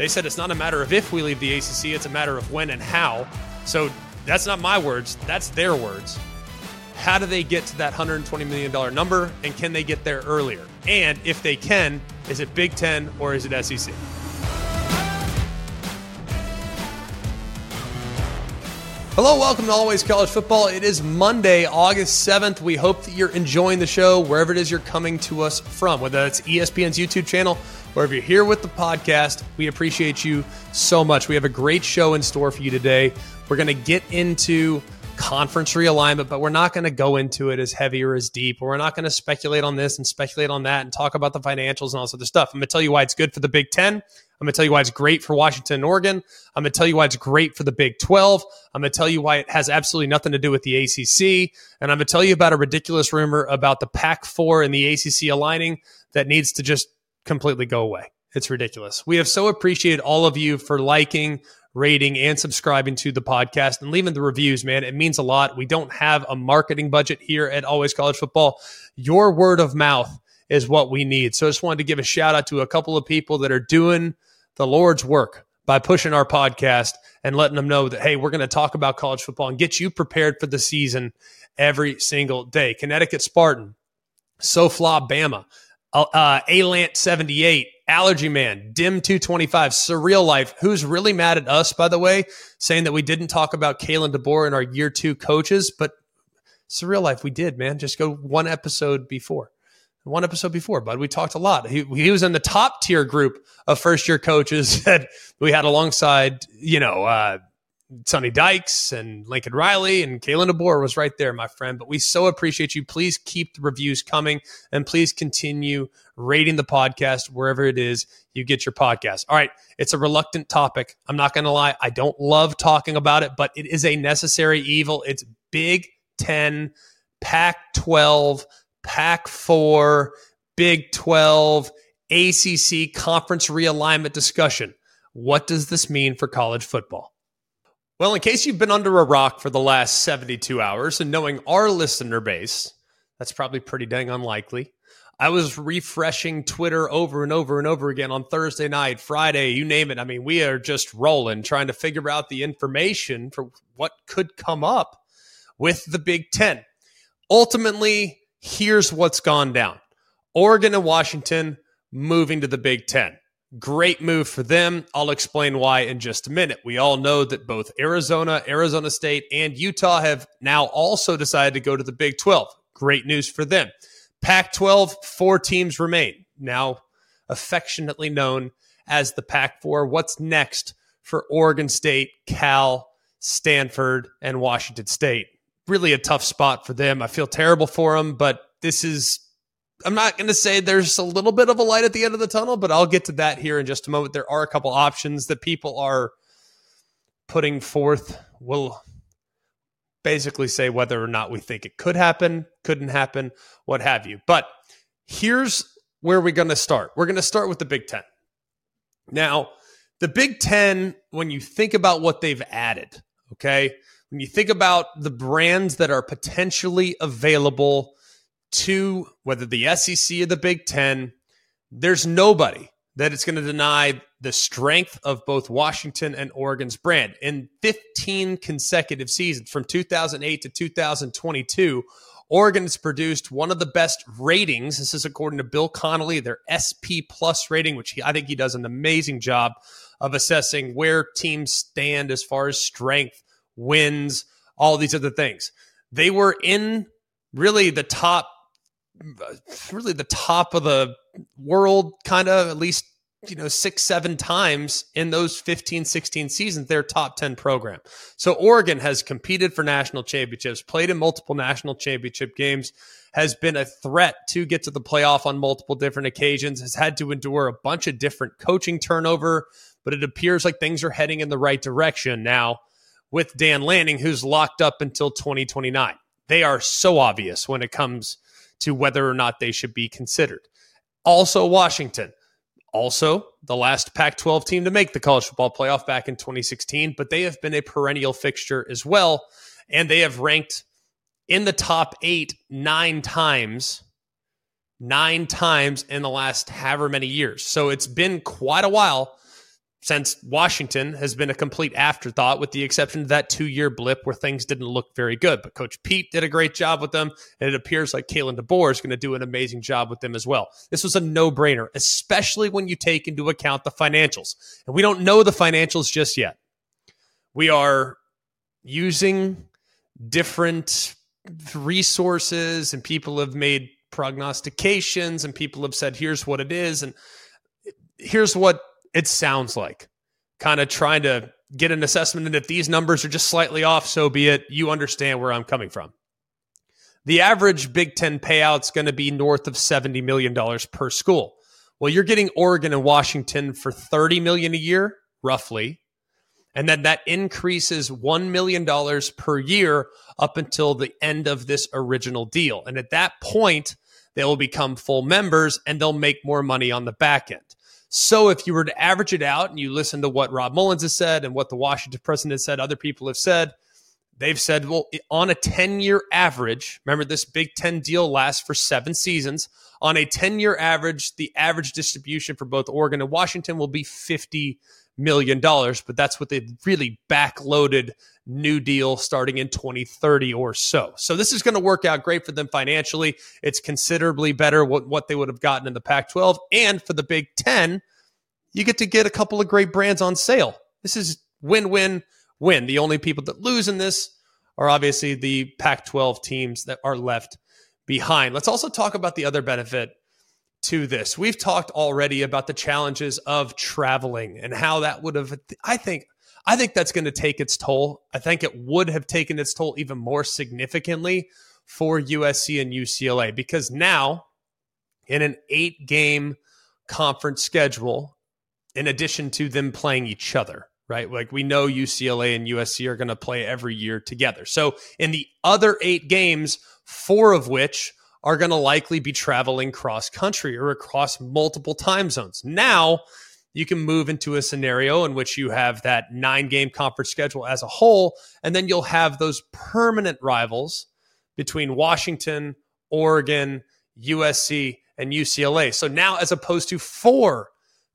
They said it's not a matter of if we leave the ACC, it's a matter of when and how. So that's not my words, that's their words. How do they get to that $120 million number, and can they get there earlier? And if they can, is it Big Ten or is it SEC? Hello, welcome to Always College Football. It is Monday, August 7th. We hope that you're enjoying the show wherever it is you're coming to us from, whether it's ESPN's YouTube channel, wherever you're here with the podcast. We appreciate you so much. We have a great show in store for you today. We're going to get into conference realignment, but we're not going to go into it as heavy or as deep, or we're not going to speculate on this and speculate on that and talk about the financials and all this other stuff. I'm going to tell you why it's good for the Big Ten. I'm going to tell you why it's great for Washington and Oregon. I'm going to tell you why it's great for the Big 12. I'm going to tell you why it has absolutely nothing to do with the ACC. And I'm going to tell you about a ridiculous rumor about the PAC 4 and the ACC aligning that needs to just completely go away. It's ridiculous. We have so appreciated all of you for liking, rating, and subscribing to the podcast and leaving the reviews, man. It means a lot. We don't have a marketing budget here at Always College Football. Your word of mouth is what we need. So I just wanted to give a shout out to a couple of people that are doing the Lord's work by pushing our podcast and letting them know that, hey, we're going to talk about college football and get you prepared for the season every single day. Connecticut Spartan, SoFlabama, Alant78, Allergy Man, Dim225, Surreal Life, who's really mad at us, by the way, saying that we didn't talk about Kalen DeBoer and our year two coaches, but Surreal Life, we did, man. Just go one episode before, bud. We talked a lot. He was in the top tier group of first-year coaches that we had alongside, Sonny Dykes and Lincoln Riley, and Kalen DeBoer was right there, my friend. But we so appreciate you. Please keep the reviews coming, and please continue rating the podcast wherever it is you get your podcast. All right, it's a reluctant topic. I'm not going to lie. I don't love talking about it, but it is a necessary evil. It's Big 10, Pac 12, Pac 4, Big 12, ACC conference realignment discussion. What does this mean for college football? Well, in case you've been under a rock for the last 72 hours, and knowing our listener base, that's probably pretty dang unlikely. I was refreshing Twitter over and over and over again on Thursday night, Friday, you name it. I mean, we are just rolling, trying to figure out the information for what could come up with the Big Ten. Ultimately, here's what's gone down. Oregon and Washington moving to the Big Ten. Great move for them. I'll explain why in just a minute. We all know that both Arizona, Arizona State, and Utah have now also decided to go to the Big 12. Great news for them. Pac-12, four teams remain, now affectionately known as the Pac-4. What's next for Oregon State, Cal, Stanford, and Washington State? Really a tough spot for them. I feel terrible for them, but this is, I'm not going to say there's a little bit of a light at the end of the tunnel, but I'll get to that here in just a moment. There are a couple options that people are putting forth. We'll basically say whether or not we think it could happen, couldn't happen, what have you. But here's where we're going to start. We're going to start with the Big Ten. Now, the Big Ten, when you think about what they've added, okay, when you think about the brands that are potentially available to whether the SEC or the Big Ten, there's nobody that it's going to deny the strength of both Washington and Oregon's brand. In 15 consecutive seasons, from 2008 to 2022, Oregon has produced one of the best ratings. This is according to Bill Connolly, their SP Plus rating, which I think he does an amazing job of assessing where teams stand as far as strength, wins, all these other things. They were in really the top of the world, kind of, at least, 6-7 times in those 15-16 seasons, their top 10 program. So Oregon has competed for national championships, played in multiple national championship games, has been a threat to get to the playoff on multiple different occasions, has had to endure a bunch of different coaching turnover, but it appears like things are heading in the right direction now with Dan Lanning, who's locked up until 2029. They are so obvious when it comes to whether or not they should be considered. Also Washington, also the last Pac-12 team to make the college football playoff back in 2016, but they have been a perennial fixture as well, and they have ranked in the top 8 9 times in the last however many years. So it's been quite a while since Washington has been a complete afterthought, with the exception of that 2-year blip where things didn't look very good. But Coach Pete did a great job with them, and it appears like Kalen DeBoer is going to do an amazing job with them as well. This was a no-brainer, especially when you take into account the financials. And we don't know the financials just yet. We are using different resources, and people have made prognostications, and people have said, here's what it is, and here's what it sounds like, kind of trying to get an assessment. And if these numbers are just slightly off, so be it. You understand where I'm coming from. The average Big Ten payout is going to be north of $70 million per school. Well, you're getting Oregon and Washington for $30 million a year, roughly. And then that increases $1 million per year up until the end of this original deal. And at that point, they will become full members and they'll make more money on the back end. So if you were to average it out and you listen to what Rob Mullins has said and what the Washington president has said, other people have said, they've said, well, on a 10-year average, remember this Big Ten deal lasts for 7 seasons. On a 10-year average, the average distribution for both Oregon and Washington will be $50 million, but that's what they really backloaded new deal starting in 2030 or so. So this is going to work out great for them financially. It's considerably better what they would have gotten in the Pac-12. And for the Big Ten, you get to get a couple of great brands on sale. This is win-win-win. The only people that lose in this are obviously the Pac-12 teams that are left behind. Let's also talk about the other benefit to this. We've talked already about the challenges of traveling and how that would have, I think that's going to take its toll. I think it would have taken its toll even more significantly for USC and UCLA, because now in an 8-game conference schedule, in addition to them playing each other, right? Like we know UCLA and USC are going to play every year together. So in the other 8 games, 4 of which are going to likely be traveling cross-country or across multiple time zones. Now, you can move into a scenario in which you have that 9-game conference schedule as a whole, and then you'll have those permanent rivals between Washington, Oregon, USC, and UCLA. So now, as opposed to 4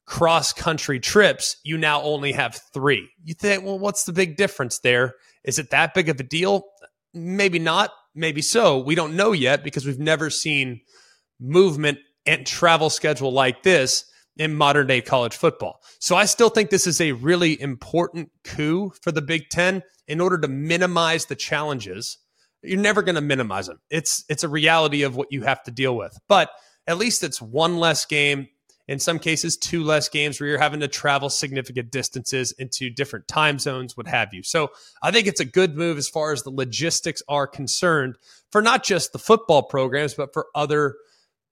cross-country trips, you now only have 3. You think, well, what's the big difference there? Is it that big of a deal? Maybe not. Maybe so. We don't know yet because we've never seen movement and travel schedule like this in modern day college football. So I still think this is a really important coup for the Big Ten in order to minimize the challenges. You're never going to minimize them. It's a reality of what you have to deal with. But at least it's 1 less game, in some cases 2 less games where you're having to travel significant distances into different time zones, what have you. So I think it's a good move as far as the logistics are concerned for not just the football programs, but for other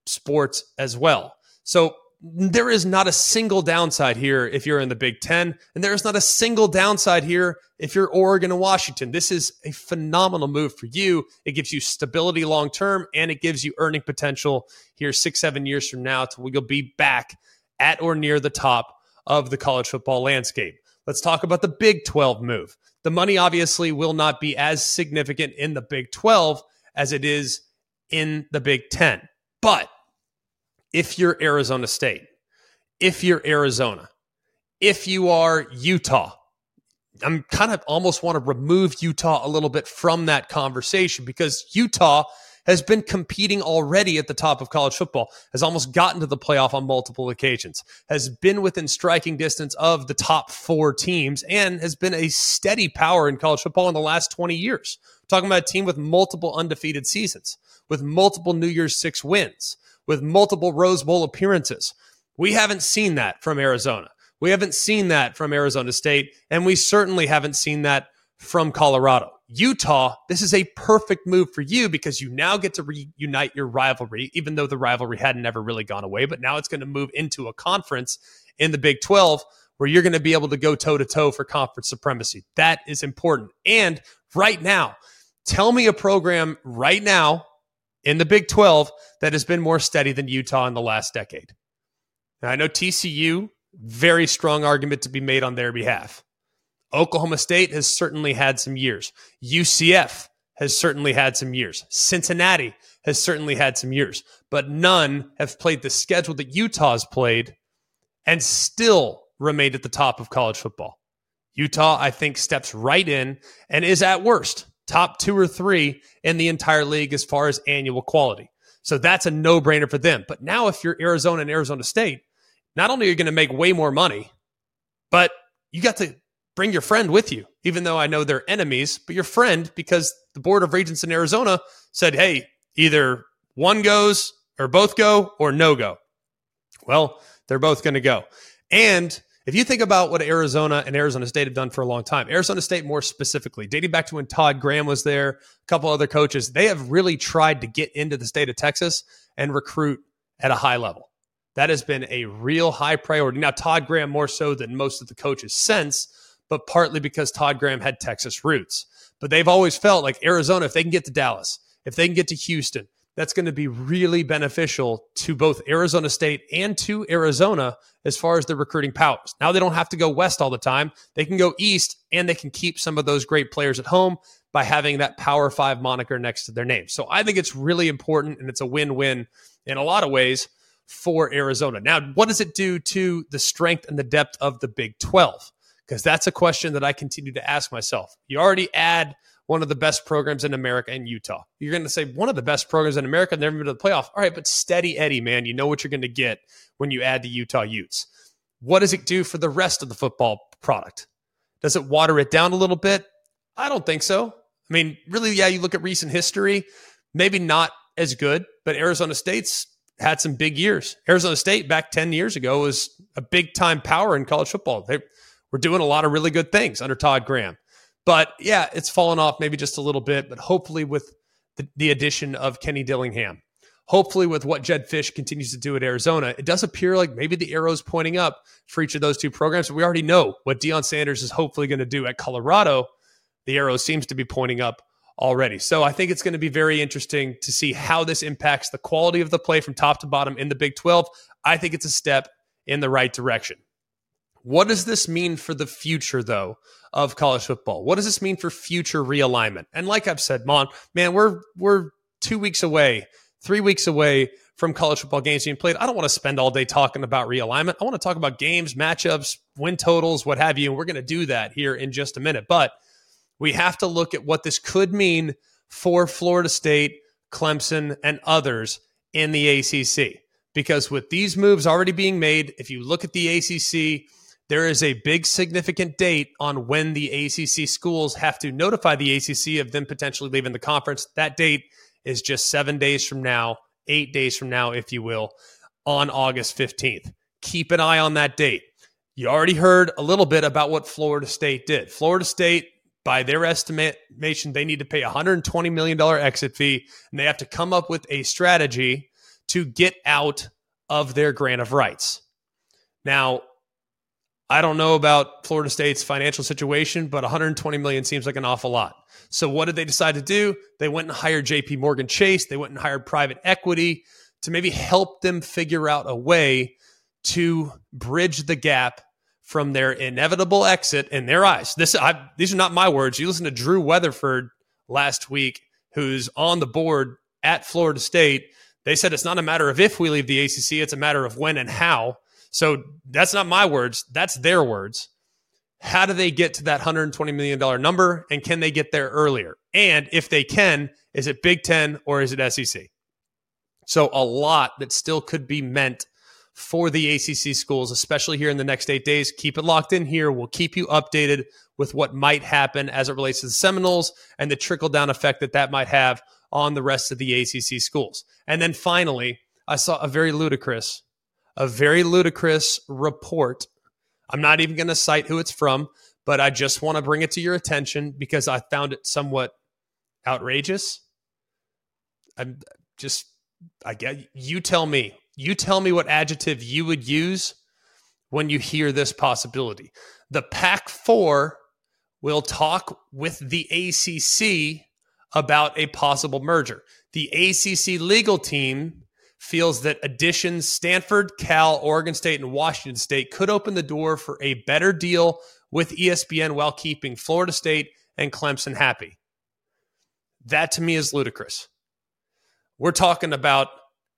sports as well. So there is not a single downside here if you're in the Big Ten, and there is not a single downside here if you're Oregon and Washington. This is a phenomenal move for you. It gives you stability long-term, and it gives you earning potential here 6-7 years from now till you'll be back at or near the top of the college football landscape. Let's talk about the Big 12 move. The money obviously will not be as significant in the Big 12 as it is in the Big 10, but if you're Arizona State, if you're Arizona, if you are Utah, I'm kind of almost want to remove Utah a little bit from that conversation because Utah has been competing already at the top of college football, has almost gotten to the playoff on multiple occasions, has been within striking distance of the top 4 teams, and has been a steady power in college football in the last 20 years. I'm talking about a team with multiple undefeated seasons, with multiple New Year's 6 wins, with multiple Rose Bowl appearances. We haven't seen that from Arizona. We haven't seen that from Arizona State, and we certainly haven't seen that from Colorado. Utah, this is a perfect move for you because you now get to reunite your rivalry, even though the rivalry had never really gone away, but now it's going to move into a conference in the Big 12 where you're going to be able to go toe-to-toe for conference supremacy. That is important. And right now, tell me a program right now in the Big 12 that has been more steady than Utah in the last decade. Now, I know TCU, very strong argument to be made on their behalf. Oklahoma State has certainly had some years. UCF has certainly had some years. Cincinnati has certainly had some years. But none have played the schedule that Utah's played and still remained at the top of college football. Utah, I think, steps right in and is at worst top 2 or 3 in the entire league as far as annual quality. So that's a no-brainer for them. But now if you're Arizona and Arizona State, not only are you going to make way more money, but you got to bring your friend with you, even though I know they're enemies, but your friend, because the Board of Regents in Arizona said, hey, either one goes or both go or no go. Well, they're both going to go. And if you think about what Arizona and Arizona State have done for a long time, Arizona State more specifically, dating back to when Todd Graham was there, a couple other coaches, they have really tried to get into the state of Texas and recruit at a high level. That has been a real high priority. Now, Todd Graham more so than most of the coaches since, but partly because Todd Graham had Texas roots. But they've always felt like Arizona, if they can get to Dallas, if they can get to Houston, that's going to be really beneficial to both Arizona State and to Arizona as far as their recruiting powers. Now they don't have to go west all the time. They can go east, and they can keep some of those great players at home by having that Power 5 moniker next to their name. So I think it's really important, and it's a win-win in a lot of ways for Arizona. Now, what does it do to the strength and the depth of the Big 12? Because that's a question that I continue to ask myself. You already add one of the best programs in America in Utah. You're going to say one of the best programs in America, never been to the playoff. All right, but steady Eddie, man. You know what you're going to get when you add the Utah Utes. What does it do for the rest of the football product? Does it water it down a little bit? I don't think so. I mean, really, yeah, you look at recent history, maybe not as good, but Arizona State's had some big years. Arizona State back 10 years ago was a big-time power in college football. They were doing a lot of really good things under Todd Graham. But yeah, it's fallen off maybe just a little bit, but hopefully with the addition of Kenny Dillingham, hopefully with what Jed Fish continues to do at Arizona, it does appear like maybe the arrow's pointing up for each of those two programs. We already know what Deion Sanders is hopefully going to do at Colorado. The arrow seems to be pointing up already. So I think it's going to be very interesting to see how this impacts the quality of the play from top to bottom in the Big 12. I think it's a step in the right direction. What does this mean for the future, though, of college football? What does this mean for future realignment? And like I've said, man, we're 2 weeks away, 3 weeks away from college football games being played. I don't want to spend all day talking about realignment. I want to talk about games, matchups, win totals, what have you. And we're going to do that here in just a minute. But we have to look at what this could mean for Florida State, Clemson, and others in the ACC. Because with these moves already being made, if you look at the ACC, there is a big significant date on when the ACC schools have to notify the ACC of them potentially leaving the conference. That date is just 7 days from now, 8 days from now, if you will, on August 15th. Keep an eye on that date. You already heard a little bit about what Florida State did. Florida State, by their estimation, they need to pay $120 million exit fee, and they have to come up with a strategy to get out of their grant of rights. Now, I don't know about Florida State's financial situation, but $120 million seems like an awful lot. So what did they decide to do? They went and hired JP Morgan Chase. They went and hired private equity to maybe help them figure out a way to bridge the gap from their inevitable exit in their eyes. These are not my words. You listen to Drew Weatherford last week, who's on the board at Florida State. They said it's not a matter of if we leave the ACC, it's a matter of when and how. So that's not my words. That's their words. How do they get to that $120 million number, and can they get there earlier? And if they can, is it Big Ten or is it SEC? So a lot that still could be meant for the ACC schools, especially here in the next 8 days. Keep it locked in here. We'll keep you updated with what might happen as it relates to the Seminoles and the trickle-down effect that that might have on the rest of the ACC schools. And then finally, I saw a very ludicrous report. I'm not even going to cite who it's from, but I just want to bring it to your attention because I found it somewhat outrageous. I get you. Tell me. You tell me what adjective you would use when you hear this possibility. The PAC 4 will talk with the ACC about a possible merger. The ACC legal team feels that additions Stanford, Cal, Oregon State, and Washington State could open the door for a better deal with ESPN while keeping Florida State and Clemson happy. That to me is ludicrous. We're talking about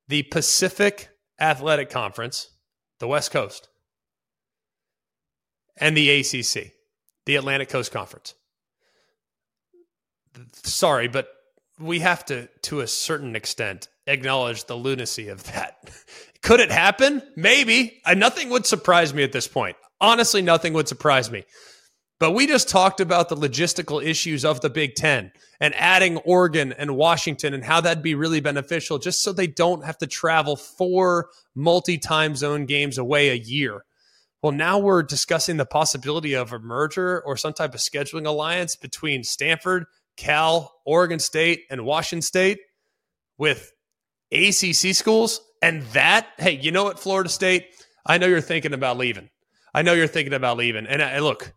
the Pacific Athletic Conference, the West Coast. and the ACC, the Atlantic Coast Conference. Sorry, but we have to a certain extent, acknowledge the lunacy of that. Could it happen? Maybe. Nothing would surprise me at this point. Honestly, nothing would surprise me. But we just talked about the logistical issues of the Big Ten and adding Oregon and Washington and how that'd be really beneficial just so they don't have to travel 4 multi-time zone games away a year. Well, now we're discussing the possibility of a merger or some type of scheduling alliance between Stanford, Cal, Oregon State, and Washington State with ACC schools. And that, hey, you know what, Florida State? I know you're thinking about leaving. And look,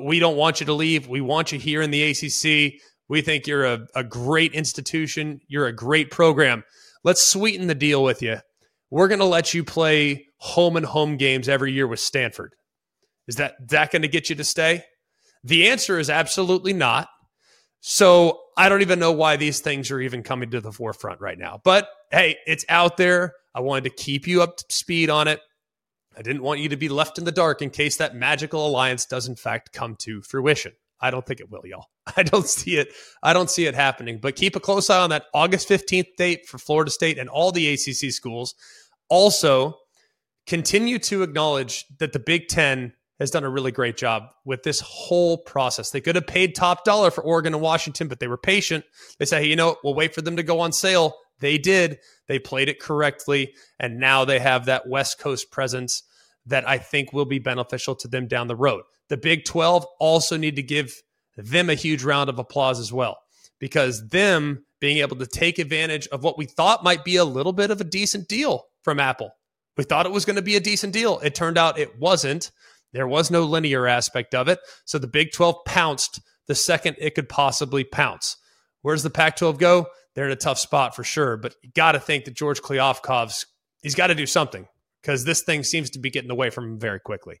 we don't want you to leave. We want you here in the ACC. We think you're a great institution. You're a great program. Let's sweeten the deal with you. We're going to let you play home and home games every year with Stanford. Is that going to get you to stay? The answer is absolutely not. So I don't even know why these things are even coming to the forefront right now. But, hey, it's out there. I wanted to keep you up to speed on it. I didn't want you to be left in the dark in case that magical alliance does, in fact, come to fruition. I don't think it will, y'all. I don't see it happening. But keep a close eye on that August 15th date for Florida State and all the ACC schools. Also, continue to acknowledge that the Big Ten has done a really great job with this whole process. They could have paid top dollar for Oregon and Washington, but they were patient. They said, hey, you know what? We'll wait for them to go on sale. They did. They played it correctly. And now they have that West Coast presence that I think will be beneficial to them down the road. The Big 12 also need to give them a huge round of applause as well, because them being able to take advantage of what we thought might be a little bit of a decent deal from Apple. We thought it was going to be a decent deal. It turned out it wasn't. There was no linear aspect of it. So the Big 12 pounced the second it could possibly pounce. Where does the Pac-12 go? They're in a tough spot for sure. But you got to think that George Kliavkoff, he's got to do something, because this thing seems to be getting away from him very quickly.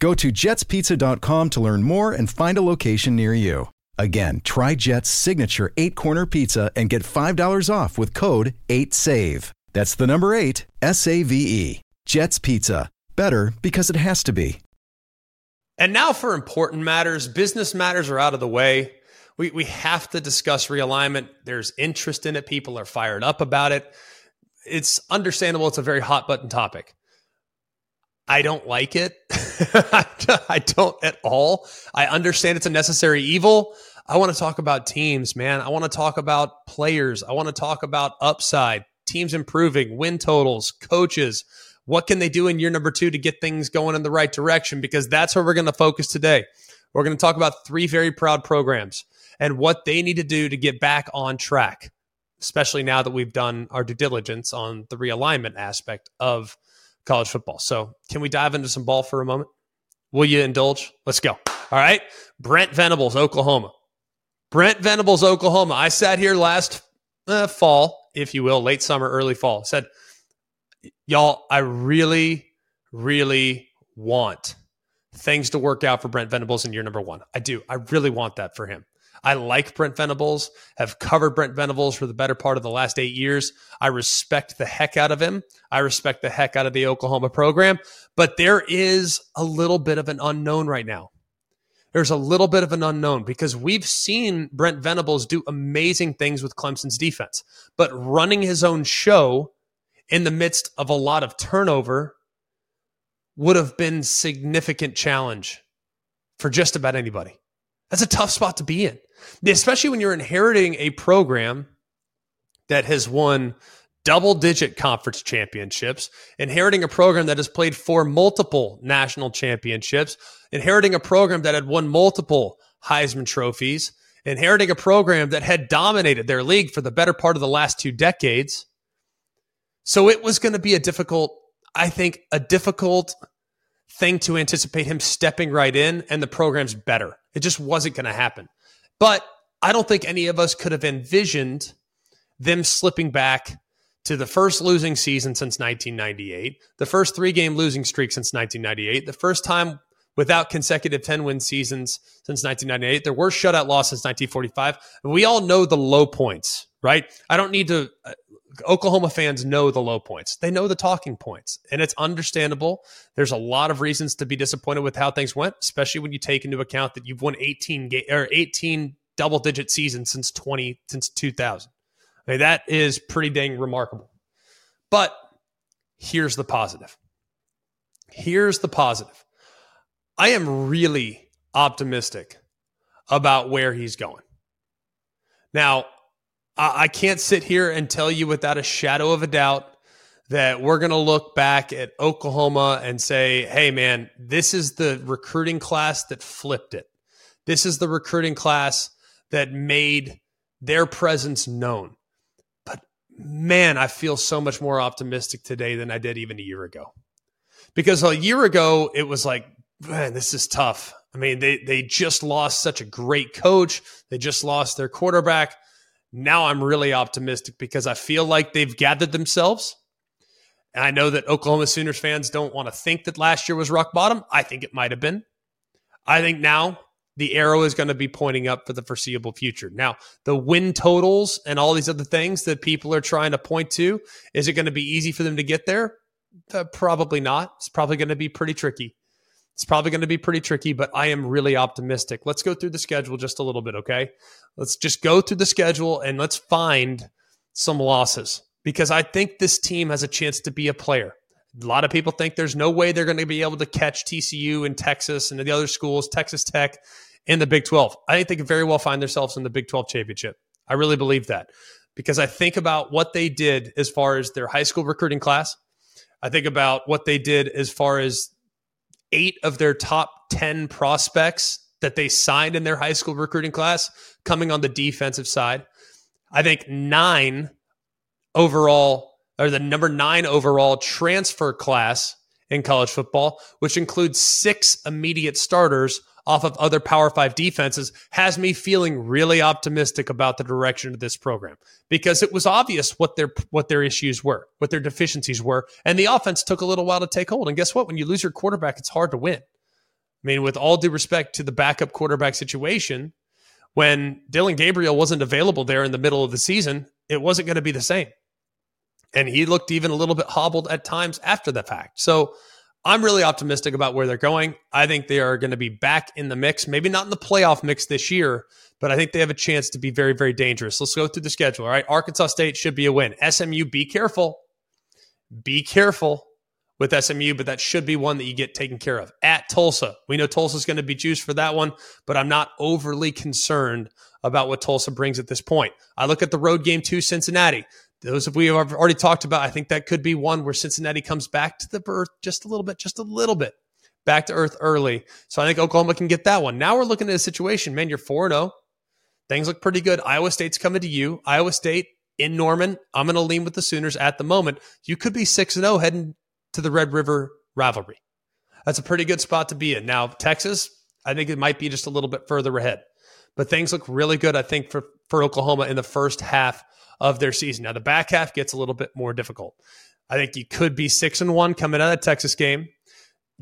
Go to jetspizza.com to learn more and find a location near you. Again, try Jet's signature 8-corner pizza and get $5 off with code 8SAVE. That's the number 8, S-A-V-E. Jet's Pizza. Better because it has to be. And now for important matters. Business matters are out of the way. We have to discuss realignment. There's interest in it. People are fired up about it. It's understandable. It's a very hot-button topic. I don't like it. I don't at all. I understand it's a necessary evil. I want to talk about teams, man. I want to talk about players. I want to talk about upside, teams improving, win totals, coaches. What can they do in year number 2 to get things going in the right direction? Because that's where we're going to focus today. We're going to talk about 3 very proud programs and what they need to do to get back on track, especially now that we've done our due diligence on the realignment aspect of college football. So can we dive into some ball for a moment? Will you indulge? Let's go. All right. Brent Venables, Oklahoma. I sat here last fall, if you will, late summer, early fall, said, y'all, I really, really want things to work out for Brent Venables in year number 1. I do. I really want that for him. I like Brent Venables, have covered Brent Venables for the better part of the last 8 years. I respect the heck out of him. I respect the heck out of the Oklahoma program, but there is a little bit of an unknown right now. There's a little bit of an unknown because we've seen Brent Venables do amazing things with Clemson's defense, but running his own show in the midst of a lot of turnover would have been significant challenge for just about anybody. That's a tough spot to be in. Especially when you're inheriting a program that has won double-digit conference championships, inheriting a program that has played for multiple national championships, inheriting a program that had won multiple Heisman trophies, inheriting a program that had dominated their league for the better part of the last 2 decades. So it was going to be a difficult thing to anticipate him stepping right in and the program's better. It just wasn't going to happen. But I don't think any of us could have envisioned them slipping back to the first losing season since 1998, the first 3-game losing streak since 1998, the first time without consecutive 10-win seasons since 1998, their worst shutout loss since 1945. We all know the low points, right? I don't need to... Oklahoma fans know the low points. They know the talking points, and it's understandable. There's a lot of reasons to be disappointed with how things went, especially when you take into account that you've won 18 double-digit seasons since 2000. I mean, that is pretty dang remarkable. But here's the positive. I am really optimistic about where he's going. Now, I can't sit here and tell you without a shadow of a doubt that we're going to look back at Oklahoma and say, hey, man, this is the recruiting class that flipped it. This is the recruiting class that made their presence known. But, man, I feel so much more optimistic today than I did even a year ago. Because a year ago, it was like, man, this is tough. I mean, they just lost such a great coach. They just lost their quarterback. Now I'm really optimistic because I feel like they've gathered themselves. And I know that Oklahoma Sooners fans don't want to think that last year was rock bottom. I think it might have been. I think now the arrow is going to be pointing up for the foreseeable future. Now, the win totals and all these other things that people are trying to point to, is it going to be easy for them to get there? Probably not. It's probably going to be pretty tricky. But I am really optimistic. Let's go through the schedule just a little bit, okay? Let's just go through the schedule and let's find some losses because I think this team has a chance to be a player. A lot of people think there's no way they're going to be able to catch TCU and Texas and the other schools, Texas Tech, in the Big 12. I think they could very well find themselves in the Big 12 championship. I really believe that because I think about what they did as far as their high school recruiting class. I think about what they did as far as 8 of their top 10 prospects that they signed in their high school recruiting class coming on the defensive side. I think 9 overall, or the number 9 overall transfer class in college football, which includes 6 immediate starters off of other Power 5 defenses, has me feeling really optimistic about the direction of this program because it was obvious what their issues were, what their deficiencies were, and the offense took a little while to take hold. And guess what? When you lose your quarterback, it's hard to win. I mean, with all due respect to the backup quarterback situation, when Dylan Gabriel wasn't available there in the middle of the season, it wasn't going to be the same. And he looked even a little bit hobbled at times after the fact. So I'm really optimistic about where they're going. I think they are going to be back in the mix, maybe not in the playoff mix this year, but I think they have a chance to be very, very dangerous. Let's go through the schedule, all right? Arkansas State should be a win. SMU, be careful. Be careful with SMU, but that should be one that you get taken care of. At Tulsa, we know Tulsa's going to be juiced for that one, but I'm not overly concerned about what Tulsa brings at this point. I look at the road game to Cincinnati. Those we have already talked about, I think that could be one where Cincinnati comes back to the earth just a little bit, back to earth early. So I think Oklahoma can get that one. Now we're looking at a situation, man, you're 4-0. Things look pretty good. Iowa State's coming to you. Iowa State in Norman. I'm going to lean with the Sooners at the moment. You could be 6-0 heading to the Red River rivalry. That's a pretty good spot to be in. Now, Texas, I think it might be just a little bit further ahead. But things look really good, I think, for Oklahoma in the first half of their season. Now, the back half gets a little bit more difficult. I think you could be 6-1 coming out of that Texas game.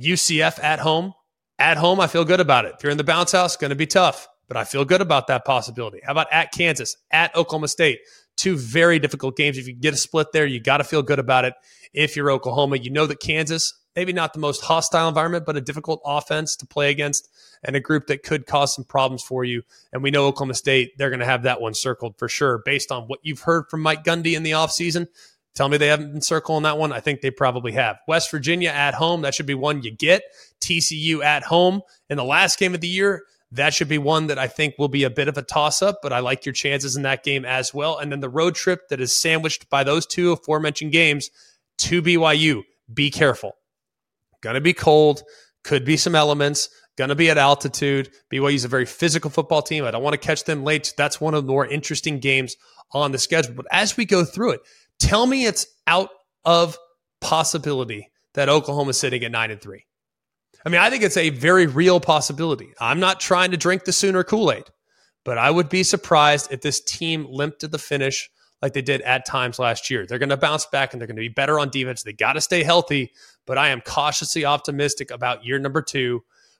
UCF at home. At home, I feel good about it. If you're in the bounce house, going to be tough, but I feel good about that possibility. How about at Kansas, at Oklahoma State? 2 very difficult games. If you get a split there, you got to feel good about it. If you're Oklahoma, you know that Kansas, maybe not the most hostile environment, but a difficult offense to play against and a group that could cause some problems for you. And we know Oklahoma State, they're going to have that one circled for sure. Based on what you've heard from Mike Gundy in the offseason, tell me they haven't been circling that one. I think they probably have. West Virginia at home, that should be one you get. TCU at home in the last game of the year, That should be one that I think will be a bit of a toss-up, but I like your chances in that game as well. And then the road trip that is sandwiched by those two aforementioned games to BYU. Be careful. Going to be cold. Could be some elements. Going to be at altitude. BYU is a very physical football team. I don't want to catch them late. So that's one of the more interesting games on the schedule. But as we go through it, tell me it's out of possibility that Oklahoma's sitting at 9-3. I mean, I think it's a very real possibility. I'm not trying to drink the Sooner Kool-Aid, but I would be surprised if this team limped to the finish like they did at times last year. They're going to bounce back and they're going to be better on defense. They got to stay healthy, but I am cautiously optimistic about year number two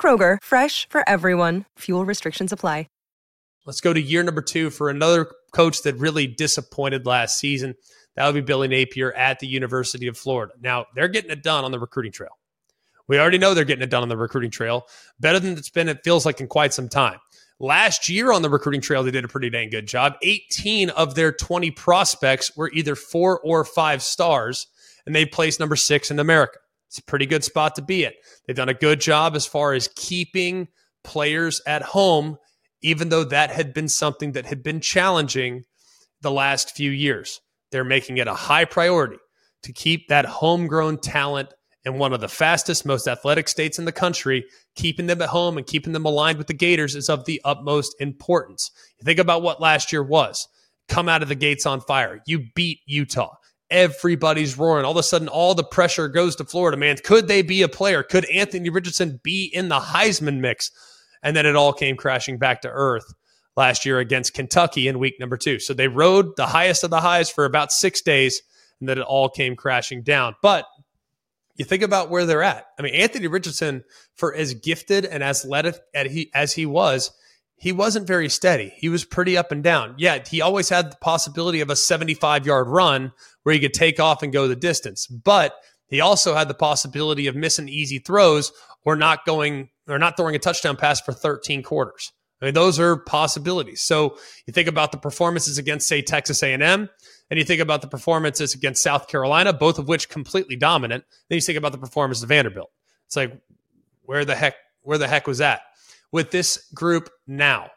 Kroger, fresh for everyone. Fuel restrictions apply. Let's go to year number two for another coach that really disappointed last season. That would be Billy Napier at the University of Florida. Now, they're getting it done on the recruiting trail. We already know they're getting it done on the recruiting trail. Better than it's been, it feels like, in quite some time. Last year on the recruiting trail, they did a pretty dang good job. 18 of their 20 prospects were either 4 or 5 stars, and they placed number 6 in America. It's a pretty good spot to be at. They've done a good job as far as keeping players at home, even though that had been something that had been challenging the last few years. They're making it a high priority to keep that homegrown talent in one of the fastest, most athletic states in the country. Keeping them at home and keeping them aligned with the Gators is of the utmost importance. You think about what last year was. Come out of the gates on fire. You beat Utah. Everybody's roaring. All of a sudden, all the pressure goes to Florida, man. Could they be a player? Could Anthony Richardson be in the Heisman mix? And then it all came crashing back to earth last year against Kentucky in week number 2. So they rode the highest of the highs for about 6 days, and then it all came crashing down. But you think about where they're at. I mean, Anthony Richardson, for as gifted and athletic as he was, he wasn't very steady. He was pretty up and down. Yet he always had the possibility of a 75-yard run where he could take off and go the distance. But he also had the possibility of missing easy throws or not throwing a touchdown pass for 13 quarters. I mean, those are possibilities. So you think about the performances against, say, Texas A&M, and you think about the performances against South Carolina, both of which completely dominant. Then you think about the performance of Vanderbilt. It's like, where the heck was that? With this group now,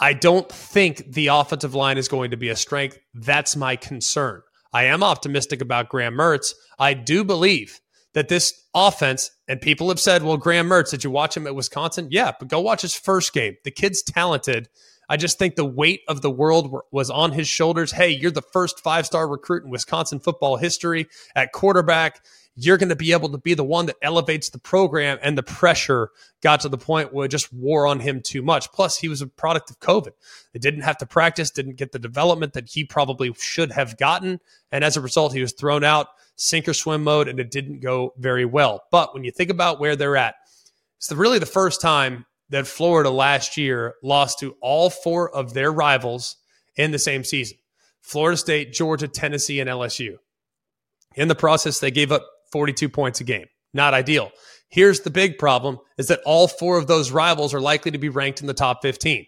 I don't think the offensive line is going to be a strength. That's my concern. I am optimistic about Graham Mertz. I do believe that this offense, and people have said, well, Graham Mertz, did you watch him at Wisconsin? Yeah, but go watch his first game. The kid's talented. I just think the weight of the world was on his shoulders. Hey, you're the first 5-star recruit in Wisconsin football history at quarterback. You're going to be able to be the one that elevates the program, and the pressure got to the point where it just wore on him too much. Plus, he was a product of COVID. They didn't have to practice, didn't get the development that he probably should have gotten, and as a result, he was thrown out, sink or swim mode, and it didn't go very well. But when you think about where they're at, it's really the first time that Florida last year lost to all 4 of their rivals in the same season. Florida State, Georgia, Tennessee, and LSU. In the process, they gave up 42 points a game. Not ideal. Here's the big problem is that all 4 of those rivals are likely to be ranked in the top 15.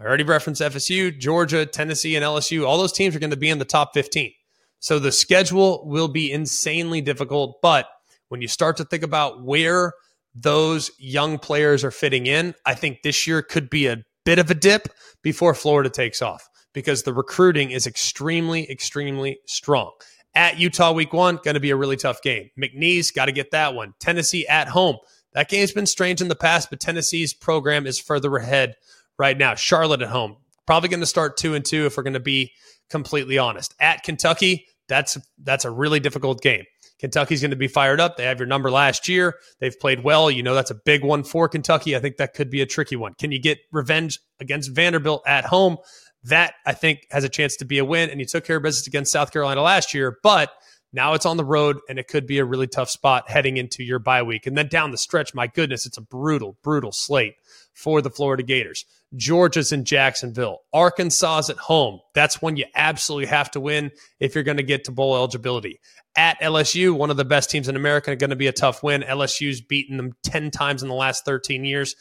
I already referenced FSU, Georgia, Tennessee, and LSU. All those teams are going to be in the top 15. So the schedule will be insanely difficult. But when you start to think about where those young players are fitting in, I think this year could be a bit of a dip before Florida takes off, because the recruiting is extremely, extremely strong. At Utah week 1, going to be a really tough game. McNeese, got to get that one. Tennessee at home. That game's been strange in the past, but Tennessee's program is further ahead right now. Charlotte at home, probably going to start 2-2 if we're going to be completely honest. At Kentucky, that's a really difficult game. Kentucky's going to be fired up. They have your number last year. They've played well. You know, that's a big one for Kentucky. I think that could be a tricky one. Can you get revenge against Vanderbilt at home? That, I think, has a chance to be a win. And you took care of business against South Carolina last year, but now it's on the road, and it could be a really tough spot heading into your bye week. And then down the stretch, my goodness, it's a brutal, brutal slate for the Florida Gators. Georgia's in Jacksonville. Arkansas's at home. That's one you absolutely have to win if you're going to get to bowl eligibility. At LSU, one of the best teams in America, going to be a tough win. LSU's beaten them 10 times in the last 13 years.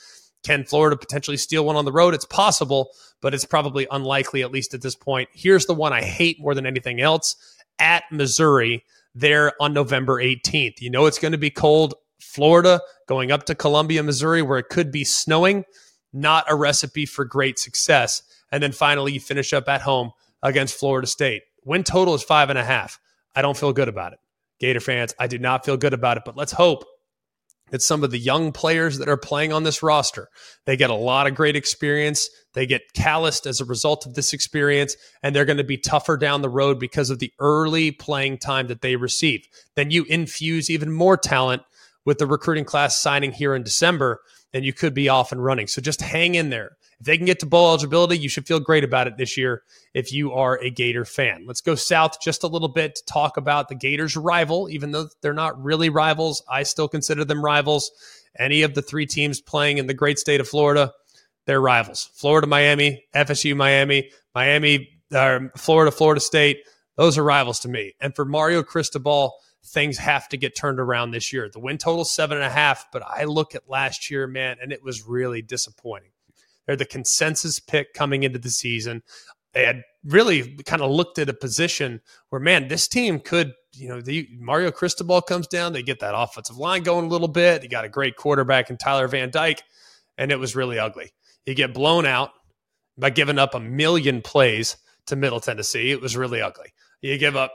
Can Florida potentially steal one on the road? It's possible, but it's probably unlikely, at least at this point. Here's the one I hate more than anything else. At Missouri, there on November 18th. You know it's going to be cold. Florida going up to Columbia, Missouri, where it could be snowing. Not a recipe for great success. And then finally, you finish up at home against Florida State. Win total is 5.5. I don't feel good about it. Gator fans, I do not feel good about it, but let's hope that some of the young players that are playing on this roster, they get a lot of great experience. They get calloused as a result of this experience, and they're going to be tougher down the road because of the early playing time that they receive. Then you infuse even more talent with the recruiting class signing here in December, and you could be off and running. So just hang in there. If they can get to bowl eligibility, you should feel great about it this year if you are a Gator fan. Let's go south just a little bit to talk about the Gators' rival. Even though they're not really rivals, I still consider them rivals. Any of the three teams playing in the great state of Florida, they're rivals. Florida, Miami, FSU, Florida, Florida State, those are rivals to me. And for Mario Cristobal, things have to get turned around this year. The win total 7.5, but I look at last year, man, and it was really disappointing. They're the consensus pick coming into the season. They had really kind of looked at a position where, man, this team could, you know, Mario Cristobal comes down, they get that offensive line going a little bit. You got a great quarterback in Tyler Van Dyke, and it was really ugly. You get blown out by giving up 1 million plays to Middle Tennessee. It was really ugly. You give up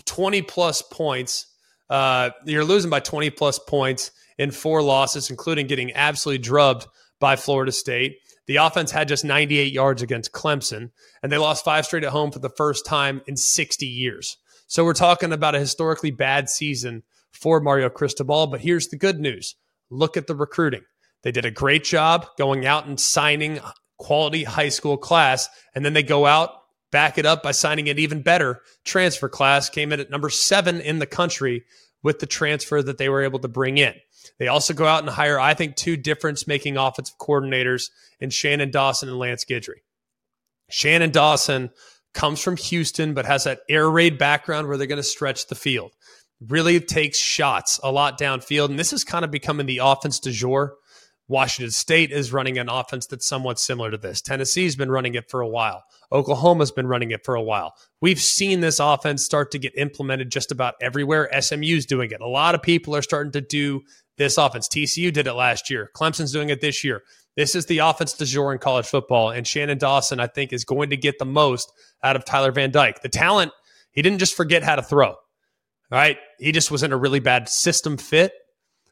20-plus points. You're losing by 20-plus points in 4 losses, including getting absolutely drubbed by Florida State. The offense had just 98 yards against Clemson, and they lost 5 straight at home for the first time in 60 years. So we're talking about a historically bad season for Mario Cristobal, but here's the good news. Look at the recruiting. They did a great job going out and signing quality high school class, and then they go out, back it up by signing an even better transfer class, came in at number 7 in the country with the transfer that they were able to bring in. They also go out and hire, I think, 2 difference-making offensive coordinators in Shannon Dawson and Lance Guidry. Shannon Dawson comes from Houston but has that air raid background where they're going to stretch the field. Really takes shots a lot downfield, and this is kind of becoming the offense du jour. Washington State is running an offense that's somewhat similar to this. Tennessee's been running it for a while. Oklahoma's been running it for a while. We've seen this offense start to get implemented just about everywhere. SMU's doing it. A lot of people are starting to do this offense. TCU did it last year. Clemson's doing it this year. This is the offense du jour in college football, and Shannon Dawson, I think, is going to get the most out of Tyler Van Dyke. The talent, he didn't just forget how to throw. All right? He just was in a really bad system fit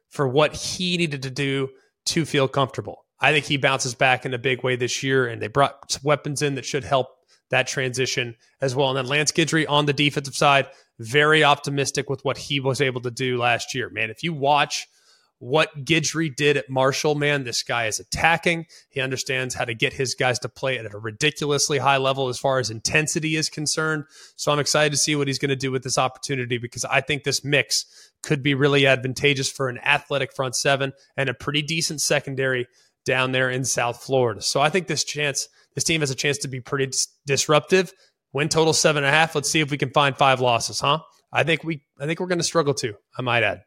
for what he needed to do to feel comfortable. I think he bounces back in a big way this year, and they brought weapons in that should help that transition as well. And then Lance Guidry on the defensive side, very optimistic with what he was able to do last year. Man, if you watch what Guidry did at Marshall, man, this guy is attacking. He understands how to get his guys to play at a ridiculously high level as far as intensity is concerned. So I'm excited to see what he's going to do with this opportunity, because I think this mix could be really advantageous for an athletic front seven and a pretty decent secondary down there in South Florida. So I think this team has a chance to be pretty disruptive. Win total 7.5. Let's see if we can find 5 losses, huh? I think we're going to struggle to, I might add.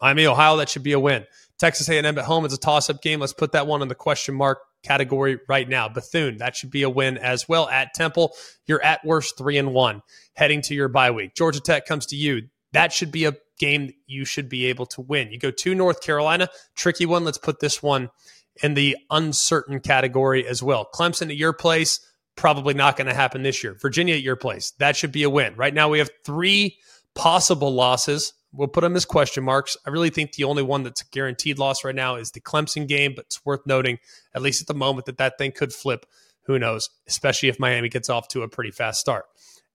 Miami, Ohio, that should be a win. Texas A&M at home is a toss-up game. Let's put that one in the question mark category right now. Bethune, that should be a win as well. At Temple, you're at worst 3-1 heading to your bye week. Georgia Tech comes to you. That should be a game you should be able to win. You go to North Carolina, tricky one. Let's put this one in the uncertain category as well. Clemson at your place, probably not going to happen this year. Virginia at your place, that should be a win. Right now we have 3 possible losses. We'll put them as question marks. I really think the only one that's a guaranteed loss right now is the Clemson game, but it's worth noting, at least at the moment, that that thing could flip. Who knows, especially if Miami gets off to a pretty fast start.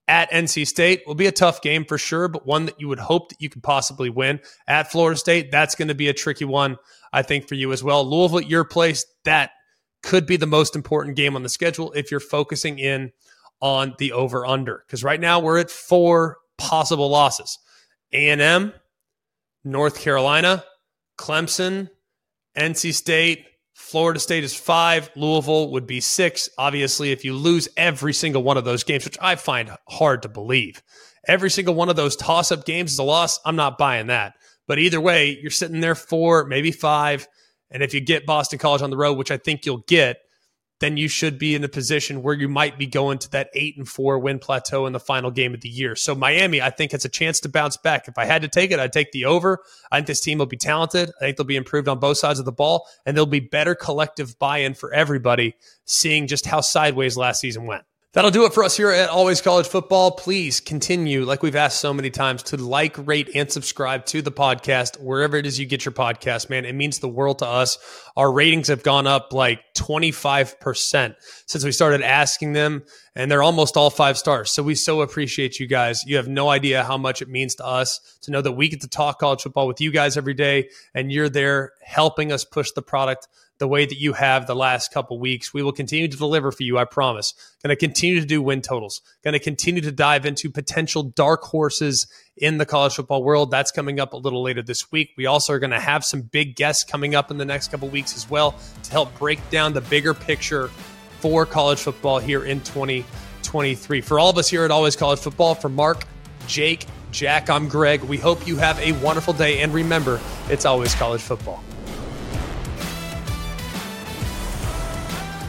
At NC State will be a tough game for sure, but one that you would hope that you could possibly win. At Florida State, that's going to be a tricky one, I think, for you as well. Louisville at your place, that could be the most important game on the schedule if you're focusing in on the over-under, because right now we're at 4 possible losses. A&M, North Carolina, Clemson, NC State, Florida State is 5. Louisville would be 6. Obviously, if you lose every single one of those games, which I find hard to believe, every single one of those toss-up games is a loss. I'm not buying that. But either way, you're sitting there 4, maybe 5. And if you get Boston College on the road, which I think you'll get, then you should be in a position where you might be going to that 8-4 win plateau in the final game of the year. So Miami, I think, has a chance to bounce back. If I had to take it, I'd take the over. I think this team will be talented. I think they'll be improved on both sides of the ball, and there'll be better collective buy-in for everybody, seeing just how sideways last season went. That'll do it for us here at Always College Football. Please continue, like we've asked so many times, to like, rate, and subscribe to the podcast wherever it is you get your podcast, man. It means the world to us. Our ratings have gone up like 25% since we started asking them, and they're almost all 5 stars. So we so appreciate you guys. You have no idea how much it means to us to know that we get to talk college football with you guys every day, and you're there helping us push the product the way that you have the last couple weeks. We will continue to deliver for you, I promise. Going to continue to do win totals. Going to continue to dive into potential dark horses in the college football world. That's coming up a little later this week. We also are going to have some big guests coming up in the next couple weeks as well to help break down the bigger picture for college football here in 2023. For all of us here at Always College Football, for Mark, Jake, Jack, I'm Greg. We hope you have a wonderful day, and remember, it's always college football.